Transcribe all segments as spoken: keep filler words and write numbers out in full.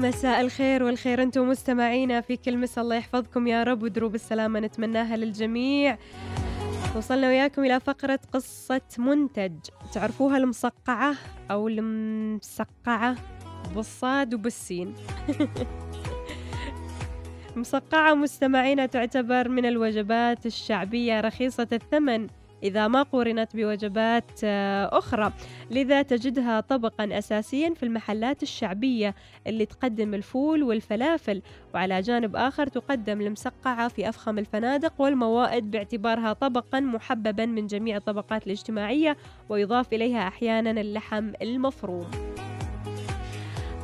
مساء الخير والخير انتم مستمعينا في كل مساء، الله يحفظكم يا رب ودروب السلامة نتمناها للجميع. وصلنا وياكم إلى فقرة قصة منتج، تعرفوها المصقعة أو المسقعة بالصاد وبالسين. مسقعة مستمعينا تعتبر من الوجبات الشعبية رخيصة الثمن إذا ما قورنت بوجبات أخرى، لذا تجدها طبقاً أساسياً في المحلات الشعبية اللي تقدم الفول والفلافل. وعلى جانب آخر تقدم المسقعة في أفخم الفنادق والموائد باعتبارها طبقاً محبباً من جميع الطبقات الاجتماعية، ويضاف إليها أحياناً اللحم المفروم.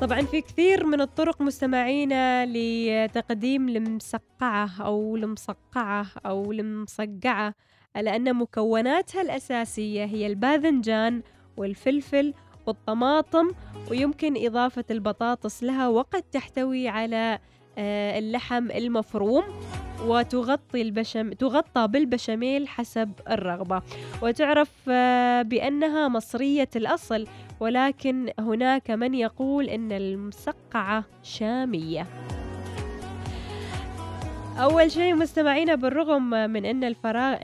طبعاً في كثير من الطرق مستمعينا لتقديم المسقعة أو المصقعة أو المصقعة، لأن مكوناتها الأساسية هي الباذنجان والفلفل والطماطم، ويمكن إضافة البطاطس لها، وقد تحتوي على اللحم المفروم وتغطي البشم... تغطى بالبشاميل حسب الرغبة. وتعرف بأنها مصرية الأصل، ولكن هناك من يقول أن المسقعة شامية. أول شيء مستمعينا، بالرغم من أن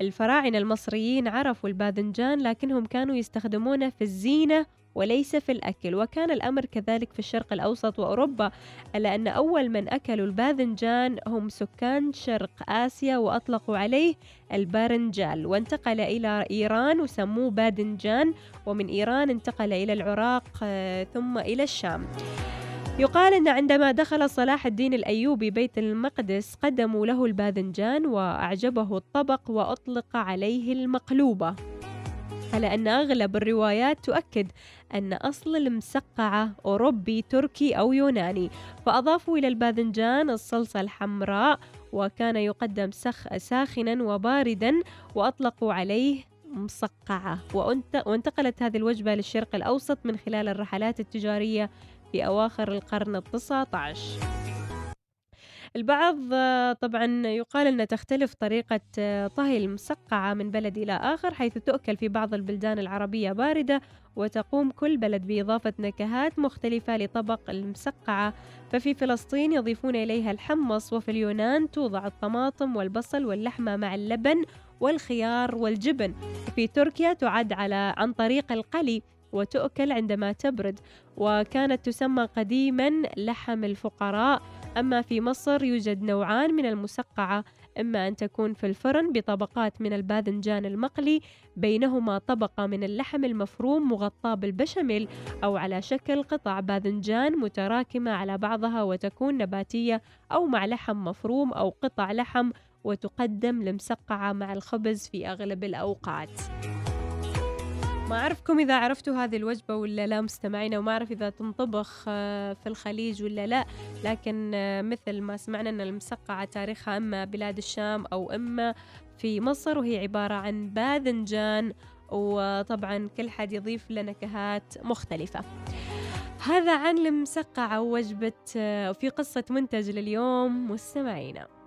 الفراعنة المصريين عرفوا الباذنجان، لكنهم كانوا يستخدمونه في الزينة وليس في الأكل، وكان الأمر كذلك في الشرق الأوسط وأوروبا، ألا أن أول من أكلوا الباذنجان هم سكان شرق آسيا، وأطلقوا عليه البرنجال، وانتقل إلى إيران وسموه باذنجان، ومن إيران انتقل إلى العراق ثم إلى الشام. يقال أن عندما دخل صلاح الدين الأيوبي بيت المقدس قدموا له الباذنجان وأعجبه الطبق وأطلق عليه المقلوبة، على أن أغلب الروايات تؤكد أن أصل المسقعة أوروبي تركي أو يوناني، فأضافوا إلى الباذنجان الصلصة الحمراء، وكان يقدم سخ ساخنا وباردا، وأطلقوا عليه مسقعة. وانتقلت هذه الوجبة للشرق الأوسط من خلال الرحلات التجارية في أواخر القرن التاسع عشر. البعض طبعا يقال أن تختلف طريقة طهي المسقعة من بلد إلى آخر، حيث تؤكل في بعض البلدان العربية باردة، وتقوم كل بلد بإضافة نكهات مختلفة لطبق المسقعة، ففي فلسطين يضيفون إليها الحمص، وفي اليونان توضع الطماطم والبصل واللحمة مع اللبن والخيار والجبن، وفي تركيا تعد على عن طريق القلي وتؤكل عندما تبرد، وكانت تسمى قديما لحم الفقراء. أما في مصر يوجد نوعان من المسقعة، إما أن تكون في الفرن بطبقات من الباذنجان المقلي بينهما طبقة من اللحم المفروم مغطاة بالبشاميل، أو على شكل قطع باذنجان متراكمة على بعضها وتكون نباتية، أو مع لحم مفروم أو قطع لحم، وتقدم المسقعة مع الخبز في أغلب الأوقات. ما أعرفكم إذا عرفتوا هذه الوجبة ولا لا مستمعينا، وما أعرف إذا تنطبخ في الخليج ولا لا، لكن مثل ما سمعنا أن المسقعة تاريخها إما بلاد الشام أو إما في مصر، وهي عبارة عن باذنجان، وطبعا كل حد يضيف له نكهات مختلفة. هذا عن المسقعة ووجبة في قصة منتج لليوم مستمعينا.